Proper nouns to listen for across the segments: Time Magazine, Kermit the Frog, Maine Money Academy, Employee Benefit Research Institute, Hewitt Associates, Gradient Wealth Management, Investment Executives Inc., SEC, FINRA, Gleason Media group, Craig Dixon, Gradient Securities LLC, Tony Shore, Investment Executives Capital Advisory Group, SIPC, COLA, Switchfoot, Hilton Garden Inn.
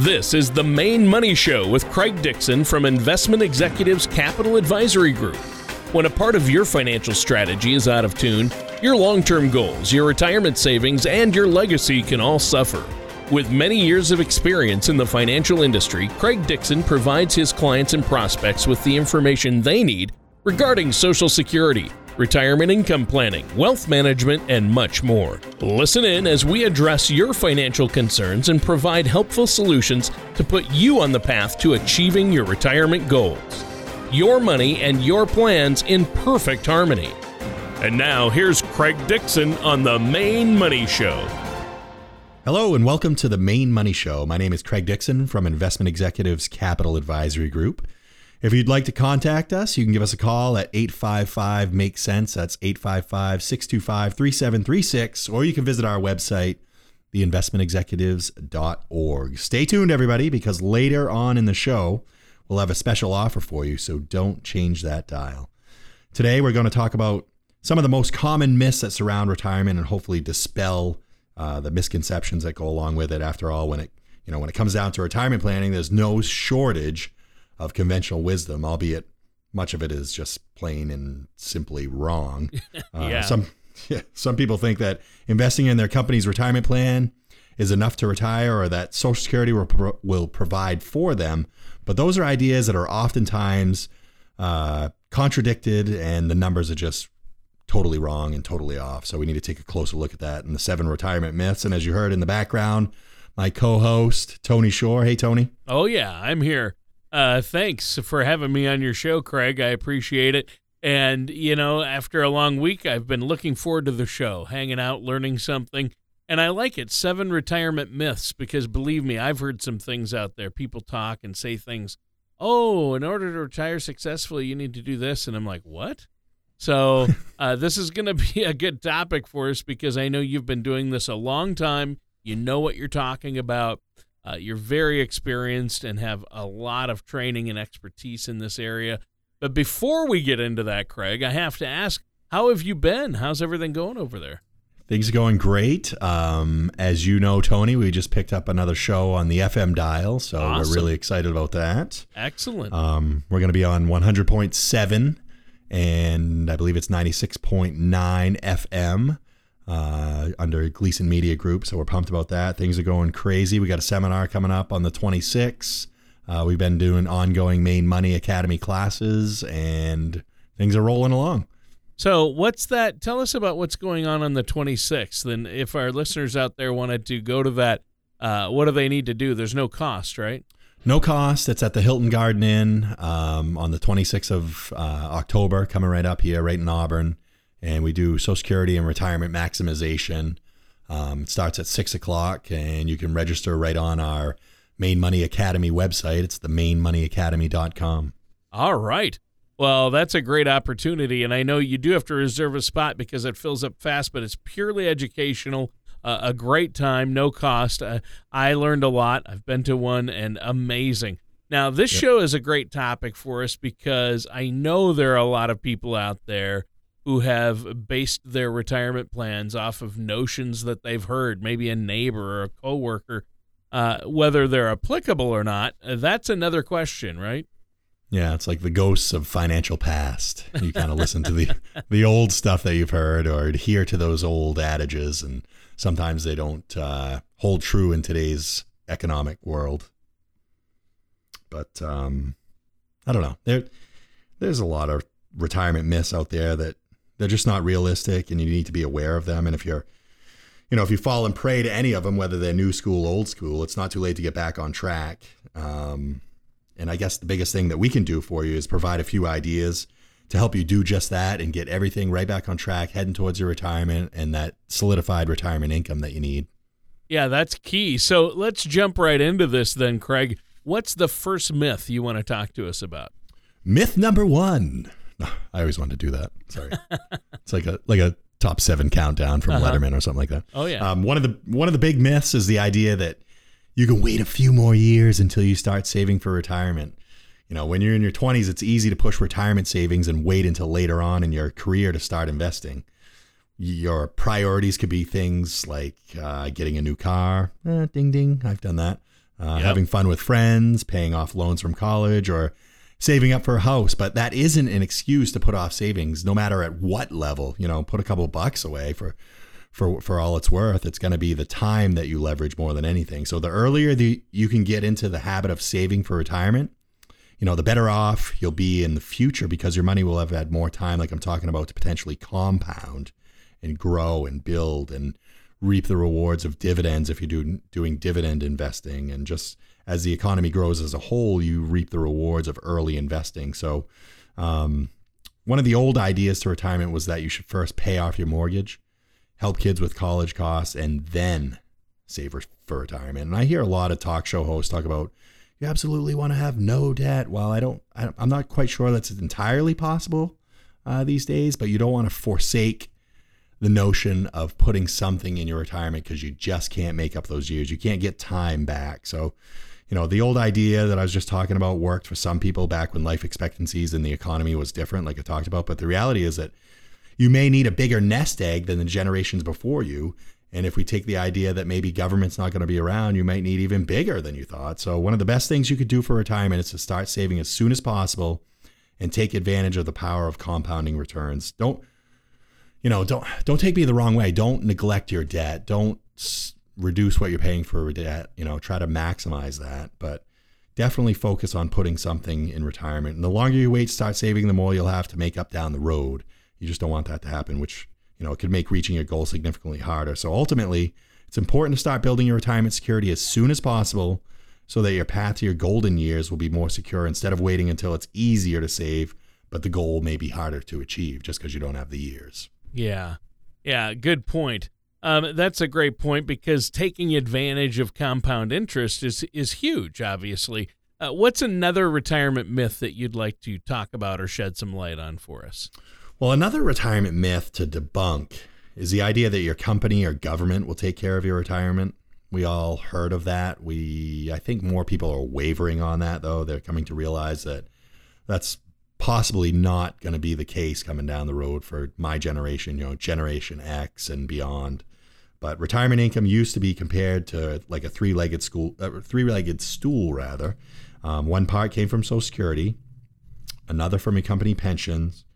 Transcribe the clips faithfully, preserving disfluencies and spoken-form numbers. This is the Maine Money Show with Craig Dixon from Investment Executives Capital Advisory Group. When a part of your financial strategy is out of tune, your long-term goals, your retirement savings, and your legacy can all suffer. With many years of experience in the financial industry, Craig Dixon provides his clients and prospects with the information they need regarding Social Security, retirement income planning, wealth management, and much more. Listen in as we address your financial concerns and provide helpful solutions to put you on the path to achieving your retirement goals. Your money and your plans in perfect harmony. And now, here's Craig Dixon on the Maine Money Show. Hello and welcome to the Maine Money Show. My name is Craig Dixon from Investment Executives Capital Advisory Group. If you'd like to contact us, you can give us a call at eight five five, make sense. That's eight five five, six two five, three seven three six. Or you can visit our website, the investment executives dot org. Stay tuned, everybody, because later on in the show, we'll have a special offer for you, so don't change that dial. Today, we're going to talk about some of the most common myths that surround retirement and hopefully dispel Uh, the misconceptions that go along with it. After all, when it you know when it comes down to retirement planning, there's no shortage of conventional wisdom, albeit much of it is just plain and simply wrong. Uh, yeah. Some yeah, some people think that investing in their company's retirement plan is enough to retire, or that Social Security will pro- will provide for them. But those are ideas that are oftentimes uh, contradicted, and the numbers are just totally wrong and totally off. So we need to take a closer look at that and the seven retirement myths. And as you heard in the background, my co-host, Tony Shore. Hey, Tony. Oh, yeah, I'm here. Uh, thanks for having me on your show, Craig. I appreciate it. And, you know, after a long week, I've been looking forward to the show, hanging out, learning something. And I like it, seven retirement myths, because believe me, I've heard some things out there. People talk and say things, oh, in order to retire successfully, you need to do this. And I'm like, what? So uh, this is going to be a good topic for us because I know you've been doing this a long time. You know what you're talking about. Uh, you're very experienced and have a lot of training and expertise in this area. But before we get into that, Craig, I have to ask, how have you been? How's everything going over there? Things are going great. Um, as you know, Tony, we just picked up another show on the F M dial, so awesome. We're really excited about that. Excellent. Um, we're going to be on one hundred point seven. And I believe it's ninety-six point nine F M uh, under Gleason Media Group. So we're pumped about that. Things are going crazy. We got a seminar coming up on the twenty-sixth. Uh, we've been doing ongoing Maine Money Academy classes, and things are rolling along. So what's that? Tell us about what's going on on the twenty-sixth. And if our listeners out there wanted to go to that, uh, what do they need to do? There's no cost, right? No cost. It's at the Hilton Garden Inn um, on the twenty-sixth of uh, October, coming right up here, right in Auburn. And we do Social Security and retirement maximization. Um, it starts at six o'clock, and you can register right on our Maine Money Academy website. It's the maine money academy dot com. All right. Well, that's a great opportunity. And I know you do have to reserve a spot because it fills up fast, but it's purely educational. Uh, a great time, no cost. Uh, I learned a lot. I've been to one, and amazing. Now, this yep. show is a great topic for us because I know there are a lot of people out there who have based their retirement plans off of notions that they've heard, maybe a neighbor or a coworker. Uh, whether they're applicable or not, that's another question, right? Yeah, it's like the ghosts of financial past. You kind of listen to the the old stuff that you've heard or adhere to those old adages, and sometimes they don't uh, hold true in today's economic world. But um, I don't know. There, there's a lot of retirement myths out there that they're just not realistic, and you need to be aware of them. And if you're, you know, if you fall and prey to any of them, whether they're new school, old school, it's not too late to get back on track. Um And I guess the biggest thing that we can do for you is provide a few ideas to help you do just that and get everything right back on track, heading towards your retirement and that solidified retirement income that you need. Yeah, that's key. So let's jump right into this then, Craig. What's the first myth you want to talk to us about? Myth number one. I always wanted to do that. Sorry. It's like a like a top seven countdown from uh-huh. Letterman or something like that. Oh, yeah. Um, one of the one of the big myths is the idea that you can wait a few more years until you start saving for retirement. You know, when you're in your twenties, it's easy to push retirement savings and wait until later on in your career to start investing. Your priorities could be things like uh, getting a new car. Eh, ding, ding. I've done that. uh, yep. having fun with friends, paying off loans from college, or saving up for a house. But that isn't an excuse to put off savings, no matter at what level. You know, put a couple bucks away for for for all it's worth. It's going to be the time that you leverage more than anything. So the earlier the you can get into the habit of saving for retirement, you know, the better off you'll be in the future, because your money will have had more time, like I'm talking about, to potentially compound and grow and build and reap the rewards of dividends if you're doing, doing dividend investing. And just as the economy grows as a whole, you reap the rewards of early investing. So um, one of the old ideas to retirement was that you should first pay off your mortgage, help kids with college costs, and then save for retirement. And I hear a lot of talk show hosts talk about, you absolutely want to have no debt. Well, I don't, I, I'm not quite sure that's entirely possible uh, these days, but you don't want to forsake the notion of putting something in your retirement, because you just can't make up those years. You can't get time back. So, you know, the old idea that I was just talking about worked for some people back when life expectancies and the economy was different, like I talked about. But the reality is that you may need a bigger nest egg than the generations before you. And if we take the idea that maybe government's not going to be around, you might need even bigger than you thought. So one of the best things you could do for retirement is to start saving as soon as possible and take advantage of the power of compounding returns. Don't, you know, don't, don't take me the wrong way. Don't neglect your debt. Don't s- reduce what you're paying for debt, you know, try to maximize that, but definitely focus on putting something in retirement. And the longer you wait to start saving, the more you'll have to make up down the road. You just don't want that to happen, which, you know, it could make reaching your goal significantly harder. So ultimately, it's important to start building your retirement security as soon as possible so that your path to your golden years will be more secure, instead of waiting until it's easier to save, but the goal may be harder to achieve just because you don't have the years. Yeah. Yeah. Good point. Um, that's a great point, because taking advantage of compound interest is, is huge, obviously. Uh, what's another retirement myth that you'd like to talk about or shed some light on for us? Well, another retirement myth to debunk is the idea that your company or government will take care of your retirement. We all heard of that. We, I think more people are wavering on that, though. They're coming to realize that that's possibly not going to be the case coming down the road for my generation, you know, Generation X and beyond. But retirement income used to be compared to like a three-legged school, uh, three-legged stool, rather. Um, one part came from Social Security, another from your company pensions,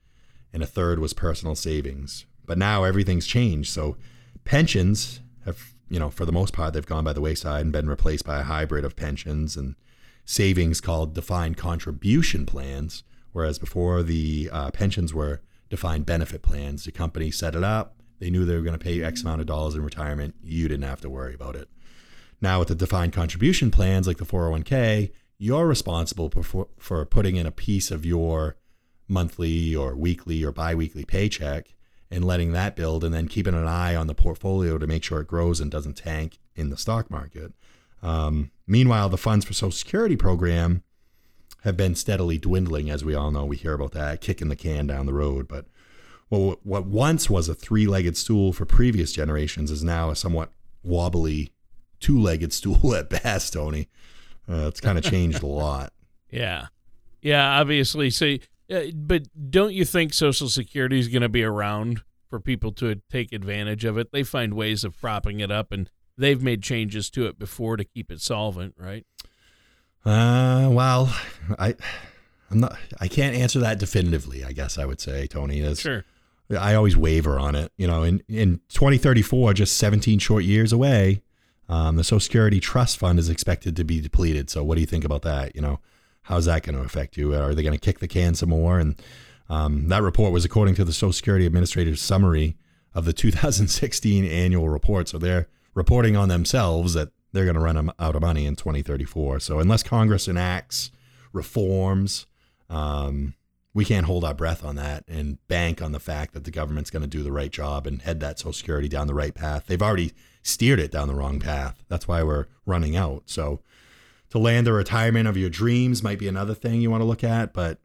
and a third was personal savings. But now everything's changed. So pensions have, you know, for the most part, they've gone by the wayside and been replaced by a hybrid of pensions and savings called defined contribution plans. Whereas before, the uh, pensions were defined benefit plans. The company set it up. They knew they were going to pay you X amount of dollars in retirement. You didn't have to worry about it. Now with the defined contribution plans, like the four oh one k, you're responsible for, for putting in a piece of your monthly or weekly or biweekly paycheck and letting that build, and then keeping an eye on the portfolio to make sure it grows and doesn't tank in the stock market. Um, meanwhile, the funds for Social Security program have been steadily dwindling. As we all know, we hear about that, kicking the can down the road. But what, what once was a three-legged stool for previous generations is now a somewhat wobbly two-legged stool at best, Tony. Uh, it's kind of changed a lot. Yeah. Yeah, obviously. So Uh, but don't you think Social Security is going to be around for people to take advantage of it? They find ways of propping it up, and they've made changes to it before to keep it solvent, right? Uh, well, I, I'm not. I can't answer that definitively. I guess I would say, Tony, is sure. I always waver on it. You know, in in twenty thirty-four, just seventeen short years away, um, the Social Security Trust Fund is expected to be depleted. So, what do you think about that? You know. How's that going to affect you? Are they going to kick the can some more? And um, that report was according to the Social Security Administrator's summary of the two thousand sixteen annual report. So they're reporting on themselves that they're going to run out of money in twenty thirty-four. So unless Congress enacts reforms, um, we can't hold our breath on that and bank on the fact that the government's going to do the right job and head that Social Security down the right path. They've already steered it down the wrong path. That's why we're running out. So to land the retirement of your dreams might be another thing you want to look at, but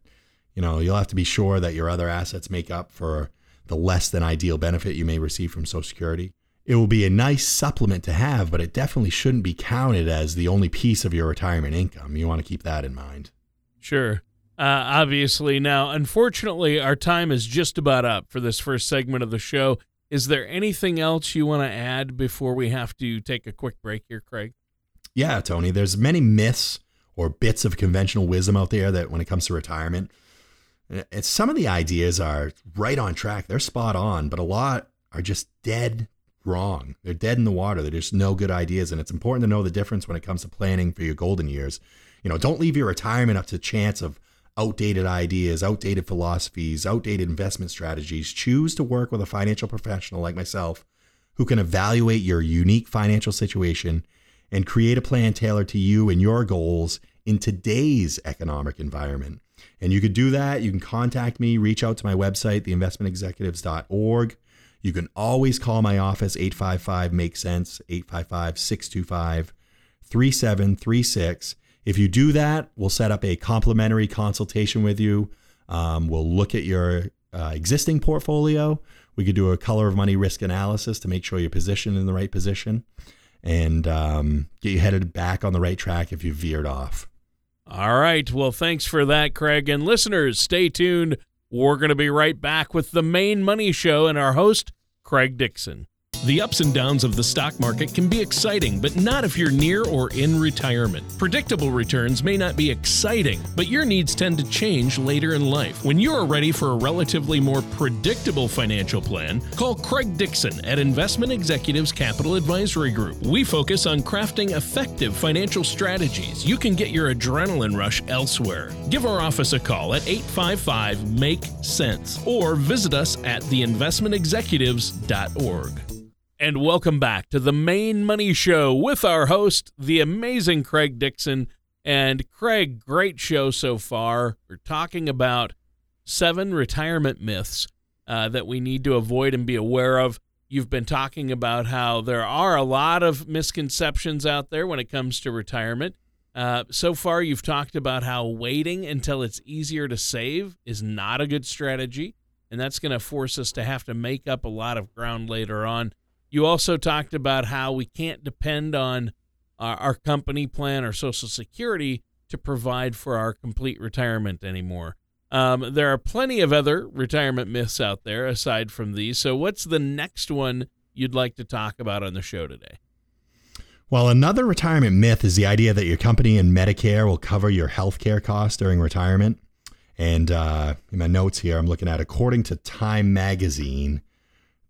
you know, you'll have to be sure that your other assets make up for the less than ideal benefit you may receive from Social Security. It will be a nice supplement to have, but it definitely shouldn't be counted as the only piece of your retirement income. You want to keep that in mind. Sure. Uh, obviously. Now, unfortunately, our time is just about up for this first segment of the show. Is there anything else you want to add before we have to take a quick break here, Craig? Yeah, Tony, there's many myths or bits of conventional wisdom out there that when it comes to retirement, and some of the ideas are right on track. They're spot on, but a lot are just dead wrong. They're dead in the water. They're just no good ideas. And it's important to know the difference when it comes to planning for your golden years. You know, don't leave your retirement up to the chance of outdated ideas, outdated philosophies, outdated investment strategies. Choose to work with a financial professional like myself who can evaluate your unique financial situation and create a plan tailored to you and your goals in today's economic environment. And you could do that. You can contact me, reach out to my website, the investment executives dot org. You can always call my office, eight five five, make sense, eight five five, six two five, three seven three six. If you do that, we'll set up a complimentary consultation with you. Um, we'll look at your uh, existing portfolio. We could do a color of money risk analysis to make sure you're positioned in the right position and um, get you headed back on the right track if you veered off. All right. Well, thanks for that, Craig. And listeners, stay tuned. We're going to be right back with the Maine Money Show and our host, Craig Dixon. The ups and downs of the stock market can be exciting, but not if you're near or in retirement. Predictable returns may not be exciting, but your needs tend to change later in life. When you're ready for a relatively more predictable financial plan, call Craig Dixon at Investment Executives Capital Advisory Group. We focus on crafting effective financial strategies. You can get your adrenaline rush elsewhere. Give our office a call at eight five five, make sense or visit us at the investment executives dot org. And welcome back to the Maine Money Show with our host, the amazing Craig Dixon. And Craig, great show so far. We're talking about seven retirement myths uh, that we need to avoid and be aware of. You've been talking about how there are a lot of misconceptions out there when it comes to retirement. Uh, so far, you've talked about how waiting until it's easier to save is not a good strategy, and that's going to force us to have to make up a lot of ground later on. You also talked about how we can't depend on our, our company plan or Social Security to provide for our complete retirement anymore. Um, there are plenty of other retirement myths out there aside from these. So what's the next one you'd like to talk about on the show today? Well, another retirement myth is the idea that your company and Medicare will cover your health care costs during retirement. And uh, in my notes here, I'm looking at, according to Time Magazine,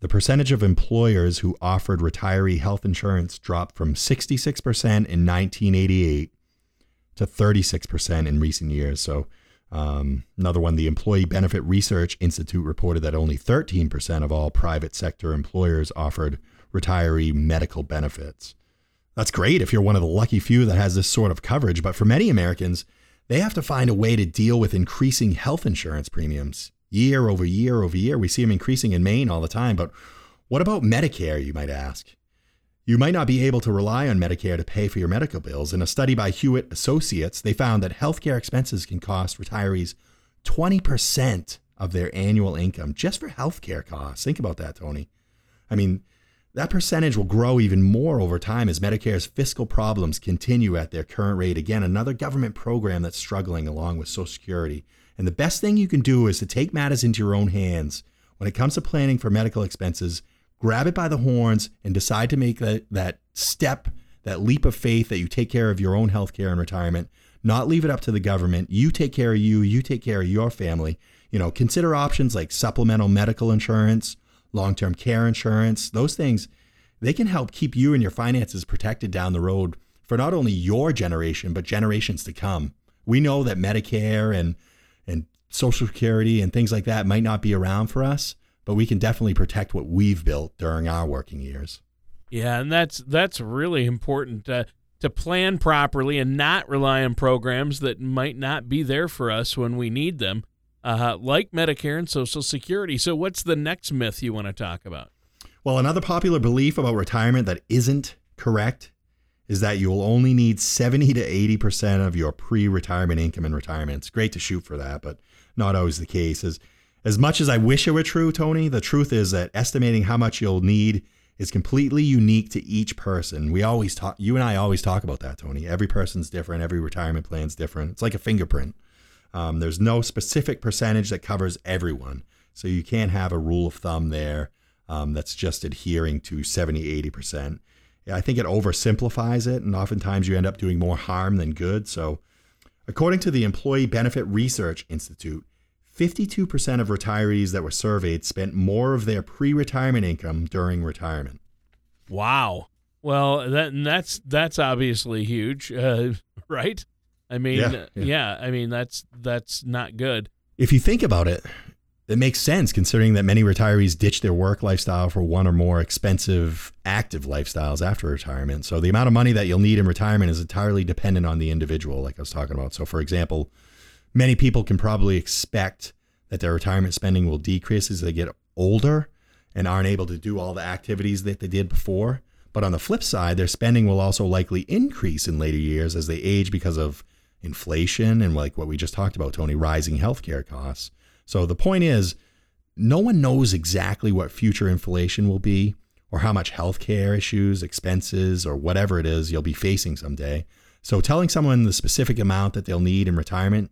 the percentage of employers who offered retiree health insurance dropped from sixty-six percent in nineteen eighty-eight to thirty-six percent in recent years. So um, another one, the Employee Benefit Research Institute reported that only thirteen percent of all private sector employers offered retiree medical benefits. That's great if you're one of the lucky few that has this sort of coverage, but for many Americans, they have to find a way to deal with increasing health insurance premiums. Year over year over year, we see them increasing in Maine all the time. But what about Medicare, you might ask? You might not be able to rely on Medicare to pay for your medical bills. In a study by Hewitt Associates, they found that healthcare expenses can cost retirees twenty percent of their annual income just for healthcare costs. Think about that, Tony. I mean, that percentage will grow even more over time as Medicare's fiscal problems continue at their current rate. Again, another government program that's struggling along with Social Security. And the best thing you can do is to take matters into your own hands. When it comes to planning for medical expenses, grab it by the horns and decide to make that, that step, that leap of faith that you take care of your own health care and retirement, not leave it up to the government. You take care of you, you take care of your family. You know, consider options like supplemental medical insurance, long-term care insurance. Those things, they can help keep you and your finances protected down the road for not only your generation, but generations to come. We know that Medicare and and Social Security and things like that might not be around for us, but we can definitely protect what we've built during our working years. Yeah, and that's that's really important uh, to plan properly and not rely on programs that might not be there for us when we need them, uh, like Medicare and Social Security. So what's the next myth you want to talk about? Well, another popular belief about retirement that isn't correct is that you'll only need seventy to eighty percent of your pre-retirement income in retirement. It's great to shoot for that, but not always the case. As, as much as I wish it were true, Tony, the truth is that estimating how much you'll need is completely unique to each person. We always talk, you and I always talk about that, Tony. Every person's different. Every retirement plan's different. It's like a fingerprint. Um, there's no specific percentage that covers everyone. So you can't have a rule of thumb there um, that's just adhering to seventy, eighty percent. I think it oversimplifies it, and oftentimes you end up doing more harm than good. So according to the Employee Benefit Research Institute, fifty-two percent of retirees that were surveyed spent more of their pre-retirement income during retirement. Wow. Well, that that's that's obviously huge, uh, right? I mean, yeah, yeah. yeah, I mean, that's that's not good. If you think about it, it makes sense considering that many retirees ditch their work lifestyle for one or more expensive active lifestyles after retirement. So the amount of money that you'll need in retirement is entirely dependent on the individual, like I was talking about. So, for example, many people can probably expect that their retirement spending will decrease as they get older and aren't able to do all the activities that they did before. But on the flip side, their spending will also likely increase in later years as they age because of inflation and, like what we just talked about, Tony, rising healthcare costs. So the point is, no one knows exactly what future inflation will be or how much healthcare issues, expenses, or whatever it is you'll be facing someday. So telling someone the specific amount that they'll need in retirement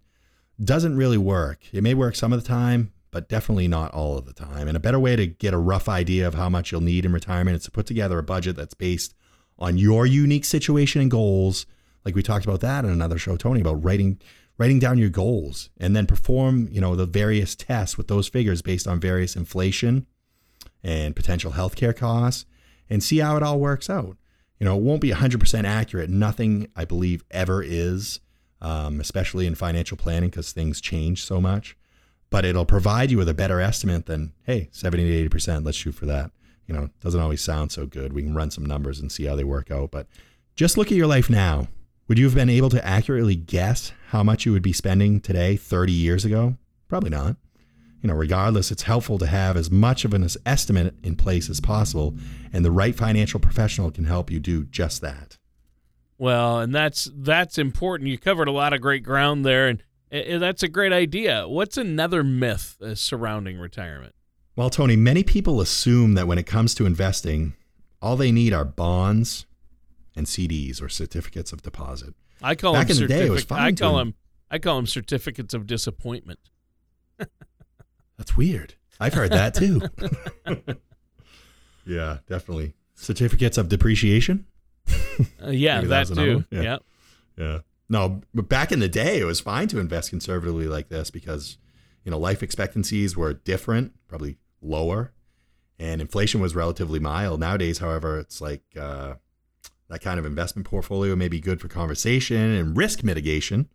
doesn't really work. It may work some of the time, but definitely not all of the time. And a better way to get a rough idea of how much you'll need in retirement is to put together a budget that's based on your unique situation and goals. Like we talked about that in another show, Tony, about writing writing down your goals and then perform, you know, the various tests with those figures based on various inflation and potential healthcare costs and see how it all works out. You know, it won't be one hundred percent accurate. Nothing, I believe, ever is. Um, especially in financial planning because things change so much, but it'll provide you with a better estimate than, hey, seventy to eighty percent, let's shoot for that. You know, it doesn't always sound so good. We can run some numbers and see how they work out, but just look at your life now. Would you have been able to accurately guess how much you would be spending today thirty years ago? Probably not. You know, regardless, it's helpful to have as much of an estimate in place as possible, and the right financial professional can help you do just that. Well, and that's that's important. You covered a lot of great ground there, and that's a great idea. What's another myth surrounding retirement? Well, Tony, many people assume that when it comes to investing, all they need are bonds and C Ds or certificates of deposit. I call Back them in the day, it was fine I call them I call them certificates of disappointment. That's weird. I've heard that too. Yeah, definitely. Certificates of depreciation? uh, yeah, that, that too. Yeah. yeah. Yeah. No, but back in the day, it was fine to invest conservatively like this because, you know, life expectancies were different, probably lower, and inflation was relatively mild. Nowadays, however, it's like uh, that kind of investment portfolio may be good for conversation and risk mitigation,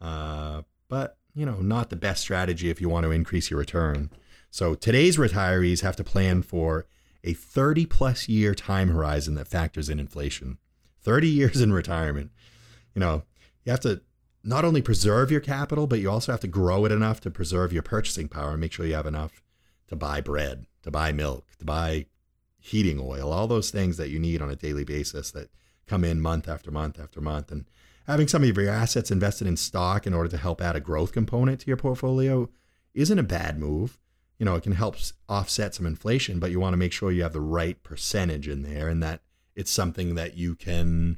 uh, but, you know, not the best strategy if you want to increase your return. So today's retirees have to plan for a thirty plus year time horizon that factors in inflation, thirty years in retirement. You know, you have to not only preserve your capital, but you also have to grow it enough to preserve your purchasing power and make sure you have enough to buy bread, to buy milk, to buy heating oil, all those things that you need on a daily basis that come in month after month after month. And having some of your assets invested in stock in order to help add a growth component to your portfolio isn't a bad move. You know, it can help offset some inflation, but you want to make sure you have the right percentage in there and that it's something that you can,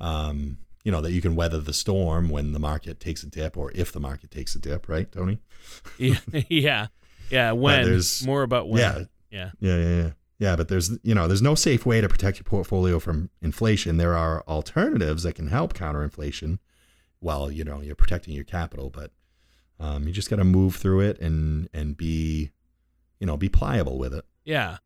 um, you know, that you can weather the storm when the market takes a dip or if the market takes a dip, right, Tony? yeah, yeah, yeah. When more about when? Yeah, yeah, yeah, yeah, yeah. Yeah, but there's you know, there's no safe way to protect your portfolio from inflation. There are alternatives that can help counter inflation while you know you're protecting your capital, but. Um, you just got to move through it and, and be, you know, be pliable with it. Yeah.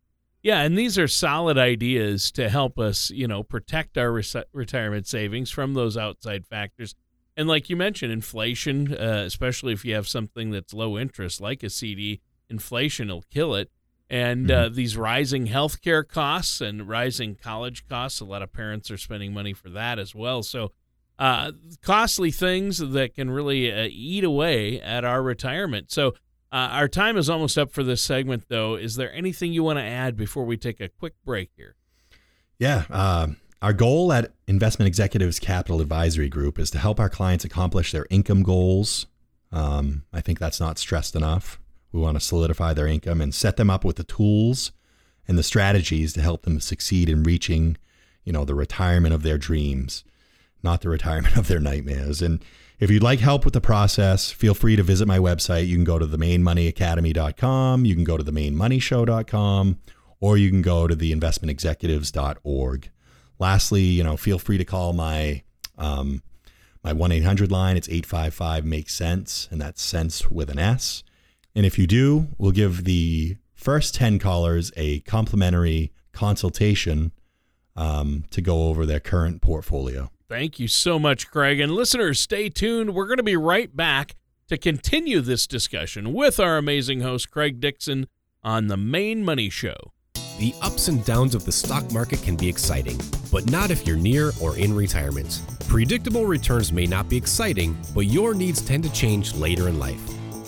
Yeah. And these are solid ideas to help us, you know, protect our re- retirement savings from those outside factors. And like you mentioned, inflation, uh, especially if you have something that's low interest, like a C D, inflation will kill it. And mm-hmm. uh, these rising healthcare costs and rising college costs, a lot of parents are spending money for that as well. So Uh, costly things that can really uh, eat away at our retirement. So uh, our time is almost up for this segment, though. Is there anything you want to add before we take a quick break here? Yeah. Uh, our goal at Investment Executives Capital Advisory Group is to help our clients accomplish their income goals. Um, I think that's not stressed enough. We want to solidify their income and set them up with the tools and the strategies to help them succeed in reaching, you know, the retirement of their dreams. Not the retirement of their nightmares. And if you'd like help with the process, feel free to visit my website. You can go to the maine money academy dot com. You can go to the maine money show dot com, or you can go to the investment executives dot org. Lastly, you know, feel free to call my um, my one eight hundred line. It's eight five five make sense, and that's sense with an S. And if you do, we'll give the first ten callers a complimentary consultation um, to go over their current portfolio. Thank you so much, Craig. And listeners, stay tuned. We're going to be right back to continue this discussion with our amazing host, Craig Dixon, on the Maine Money Show. The ups and downs of the stock market can be exciting, but not if you're near or in retirement. Predictable returns may not be exciting, but your needs tend to change later in life.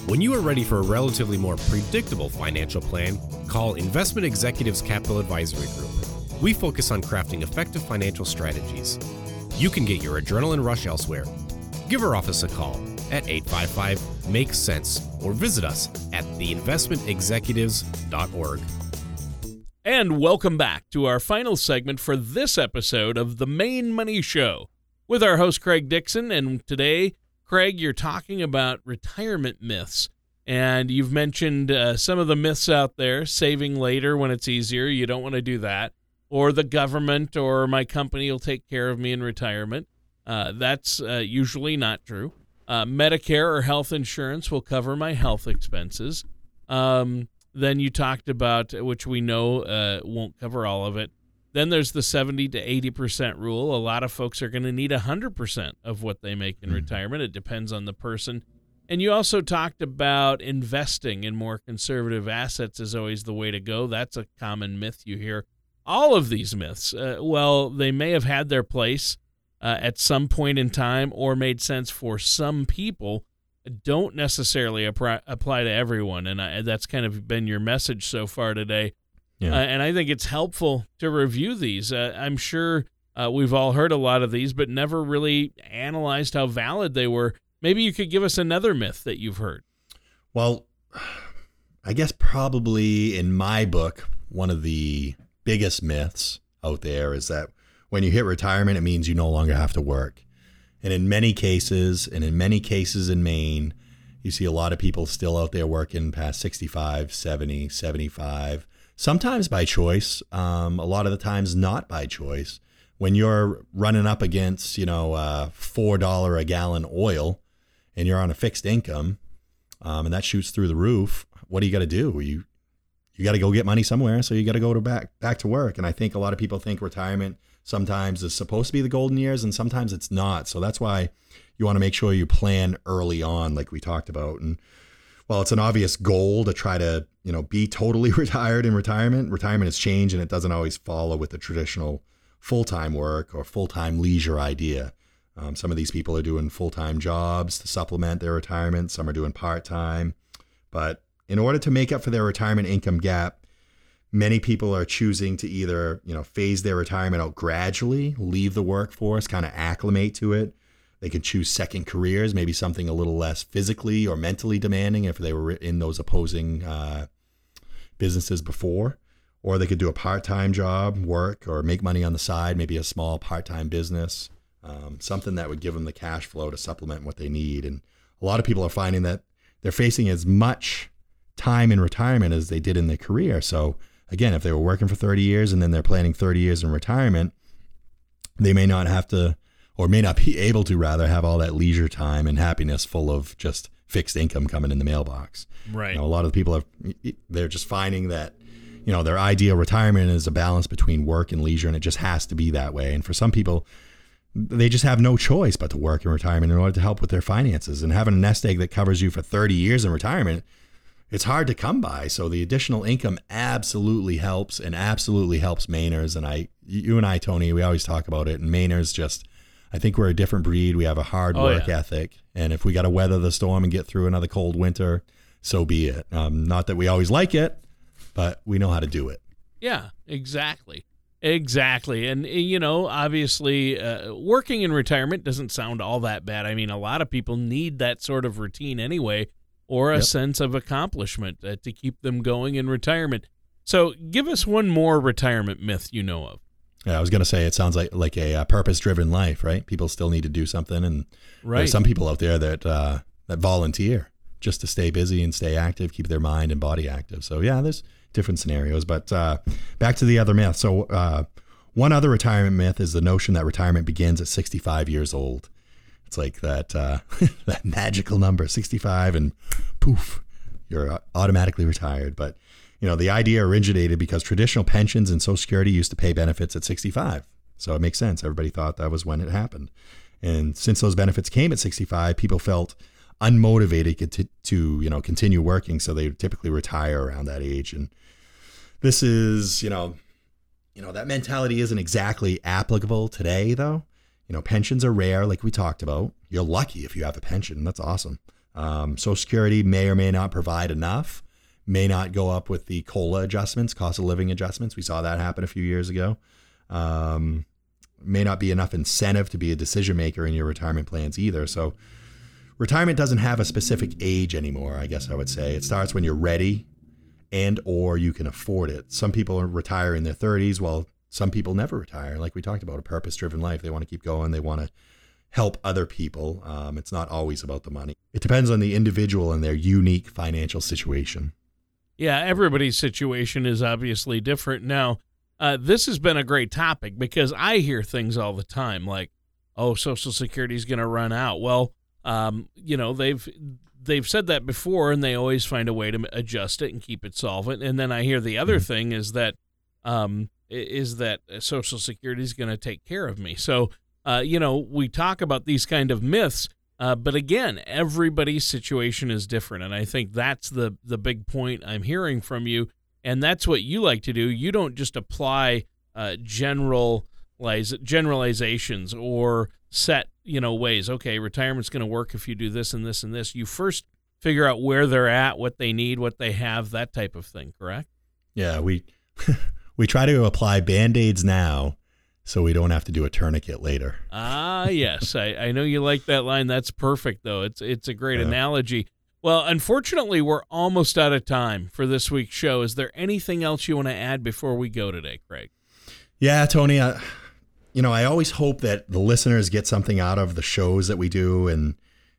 When you are ready for a relatively more predictable financial plan, call Investment Executives Capital Advisory Group. We focus on crafting effective financial strategies. You can get your adrenaline rush elsewhere. Give our office a call at eight five five make sense or visit us at the investment executives dot org. And welcome back to our final segment for this episode of the Maine Money Show with our host, Craig Dixon. And today, Craig, you're talking about retirement myths, and you've mentioned uh, some of the myths out there: saving later when it's easier, you don't want to do that, or the government or my company will take care of me in retirement. Uh, that's uh, usually not true. Uh, Medicare or health insurance will cover my health expenses. Um, then you talked about, which we know uh, won't cover all of it. Then there's the seventy to eighty percent rule. A lot of folks are going to need one hundred percent of what they make in mm-hmm. retirement. It depends on the person. And you also talked about investing in more conservative assets is always the way to go. That's a common myth you hear. All of these myths, uh, well, they may have had their place uh, at some point in time or made sense for some people, don't necessarily ap- apply to everyone. And I, that's kind of been your message so far today. Yeah. Uh, and I think it's helpful to review these. Uh, I'm sure uh, we've all heard a lot of these, but never really analyzed how valid they were. Maybe you could give us another myth that you've heard. Well, I guess probably in my book, one of the biggest myths out there is that when you hit retirement, it means you no longer have to work. And in many cases, and in many cases in Maine, you see a lot of people still out there working past sixty-five, seventy, seventy-five. Sometimes by choice, um, a lot of the times not by choice. When you're running up against, you know, uh, four dollars a gallon oil and you're on a fixed income um, and that shoots through the roof, what do you got to do? You you got to go get money somewhere. So you got to go to back back to work. And I think a lot of people think retirement sometimes is supposed to be the golden years and sometimes it's not. So that's why you want to make sure you plan early on, like we talked about. And well, it's an obvious goal to try to, you know, be totally retired in retirement. Retirement has changed and it doesn't always follow with the traditional full-time work or full-time leisure idea. Um, some of these people are doing full-time jobs to supplement their retirement. Some are doing part-time. But in order to make up for their retirement income gap, many people are choosing to either, you know, phase their retirement out gradually, leave the workforce, kind of acclimate to it. They could choose second careers, maybe something a little less physically or mentally demanding if they were in those opposing uh, businesses before, or they could do a part-time job, work, or make money on the side, maybe a small part-time business, um, something that would give them the cash flow to supplement what they need. And a lot of people are finding that they're facing as much time in retirement as they did in their career. So again, if they were working for thirty years and then they're planning thirty years in retirement, they may not have to, or may not be able to rather, have all that leisure time and happiness full of just fixed income coming in the mailbox. Right. You know, a lot of people have, they're just finding that, you know, their ideal retirement is a balance between work and leisure, and it just has to be that way. And for some people, they just have no choice but to work in retirement in order to help with their finances. And having a nest egg that covers you for thirty years in retirement, it's hard to come by. So the additional income absolutely helps and absolutely helps Mainers. And I, you and I, Tony, we always talk about it. And Mainers just, I think we're a different breed. We have a hard oh, work yeah. ethic. And if we got to weather the storm and get through another cold winter, so be it. Um, not that we always like it, but we know how to do it. Yeah, exactly. Exactly. And, you know, obviously uh, working in retirement doesn't sound all that bad. I mean, a lot of people need that sort of routine anyway, or a yep. sense of accomplishment uh, to keep them going in retirement. So give us one more retirement myth you know of. Yeah, I was going to say it sounds like like a, a purpose-driven life, right? People still need to do something, and right. there's some people out there that uh, that volunteer just to stay busy and stay active, keep their mind and body active. So yeah, there's different scenarios. But uh, back to the other myth. So uh, One other retirement myth is the notion that retirement begins at sixty-five years old. It's like that uh, that magical number, sixty-five, and poof, you're automatically retired. But, you know, the idea originated because traditional pensions and Social Security used to pay benefits at sixty-five. So it makes sense. Everybody thought that was when it happened. And since those benefits came at sixty-five, people felt unmotivated to, you know, continue working. So they typically retire around that age. And this is, you know, you know, that mentality isn't exactly applicable today, though. You know, pensions are rare, like we talked about. You're lucky if you have a pension. That's awesome. Um, Social Security may or may not provide enough, may not go up with the COLA adjustments, cost of living adjustments. We saw that happen a few years ago. Um, may not be enough incentive to be a decision maker in your retirement plans either. So retirement doesn't have a specific age anymore, I guess I would say. It starts when you're ready and or you can afford it. Some people retire in their thirties, while some people never retire. Like we talked about, a purpose-driven life. They want to keep going. They want to help other people. Um, it's not always about the money. It depends on the individual and their unique financial situation. Yeah, everybody's situation is obviously different. Now, uh, this has been a great topic because I hear things all the time like, oh, Social Security is going to run out. Well, um, you know, they've... They've said that before, and they always find a way to adjust it and keep it solvent. And then I hear the other thing is that um, is that Social Security is going to take care of me. So, uh, you know, we talk about these kind of myths, uh, but again, everybody's situation is different. And I think that's the the big point I'm hearing from you. And that's what you like to do. You don't just apply uh, general generalizations or set, you know, ways. Okay, retirement's going to work if you do this and this and this. You first figure out where they're at, what they need, what they have, that type of thing, correct? Yeah, we we try to apply Band-Aids now so we don't have to do a tourniquet later. Ah, yes. I, I know you like that line. That's perfect, though. It's, it's a great yeah. analogy. Well, unfortunately, we're almost out of time for this week's show. Is there anything else you want to add before we go today, Craig? Yeah, Tony, I... You know, I always hope that the listeners get something out of the shows that we do and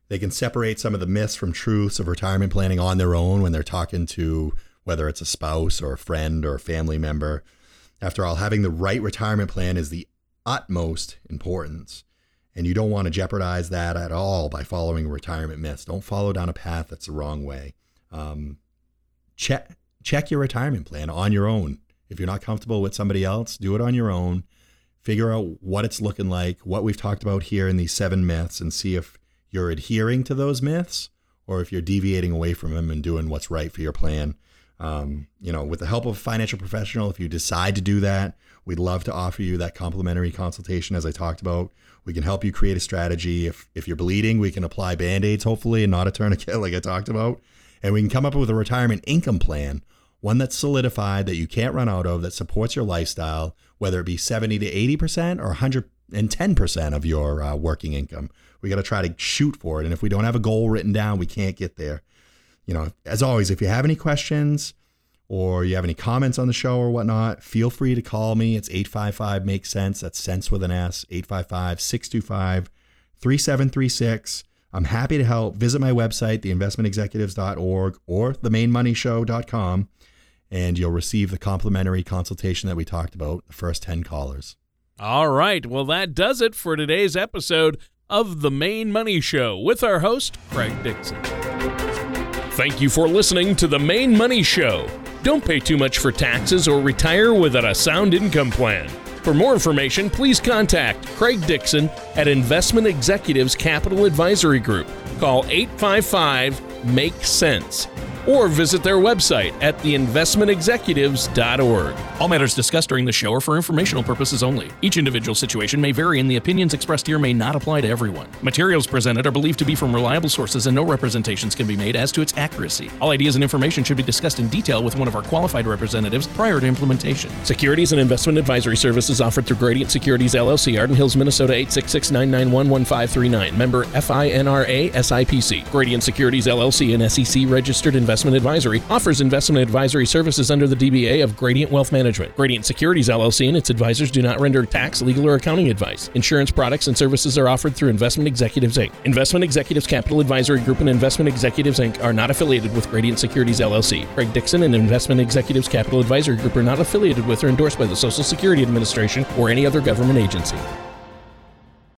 they can separate some of the myths from truths of retirement planning on their own when they're talking to whether it's a spouse or a friend or a family member. After all, having the right retirement plan is the utmost importance, and you don't want to jeopardize that at all by following retirement myths. Don't follow down a path that's the wrong way. Um, check, check your retirement plan on your own. If you're not comfortable with somebody else, do it on your own. Figure out what it's looking like, what we've talked about here in these seven myths, and see if you're adhering to those myths or if you're deviating away from them and doing what's right for your plan. Um, you know, with the help of a financial professional, if you decide to do that, we'd love to offer you that complimentary consultation. As I talked about, we can help you create a strategy. If, if you're bleeding, we can apply Band-Aids, hopefully, and not a tourniquet like I talked about. And we can come up with a retirement income plan, one that's solidified, that you can't run out of, that supports your lifestyle, whether it be seventy to eighty percent or one hundred ten percent of your uh, working income. We got to try to shoot for it. And if we don't have a goal written down, we can't get there. You know, as always, if you have any questions or you have any comments on the show or whatnot, feel free to call me. It's eight five five, make sense. That's sense with an S, eight five five, six two five, three seven three six. I'm happy to help. Visit my website, the investment executives dot org or the main money show dot com. And you'll receive the complimentary consultation that we talked about, the first ten callers. All right. Well, that does it for today's episode of The Maine Money Show with our host, Craig Dixon. Thank you for listening to The Maine Money Show. Don't pay too much for taxes or retire without a sound income plan. For more information, please contact Craig Dixon at Investment Executives Capital Advisory Group. Call eight five five, make sense. Or visit their website at the investment executives dot org. All matters discussed during the show are for informational purposes only. Each individual situation may vary, and the opinions expressed here may not apply to everyone. Materials presented are believed to be from reliable sources, and no representations can be made as to its accuracy. All ideas and information should be discussed in detail with one of our qualified representatives prior to implementation. Securities and investment advisory services offered through Gradient Securities L L C, Arden Hills, Minnesota eight six six, nine nine one, one five three nine. Member FINRA, S I P C. Gradient Securities L L C, an S E C registered investment Investment Advisory offers investment advisory services under the D B A of Gradient Wealth Management. Gradient Securities L L C and its advisors do not render tax, legal, or accounting advice. Insurance products and services are offered through Investment Executives Incorporated. Investment Executives Capital Advisory Group and Investment Executives Incorporated are not affiliated with Gradient Securities L L C. Craig Dixon and Investment Executives Capital Advisory Group are not affiliated with or endorsed by the Social Security Administration or any other government agency.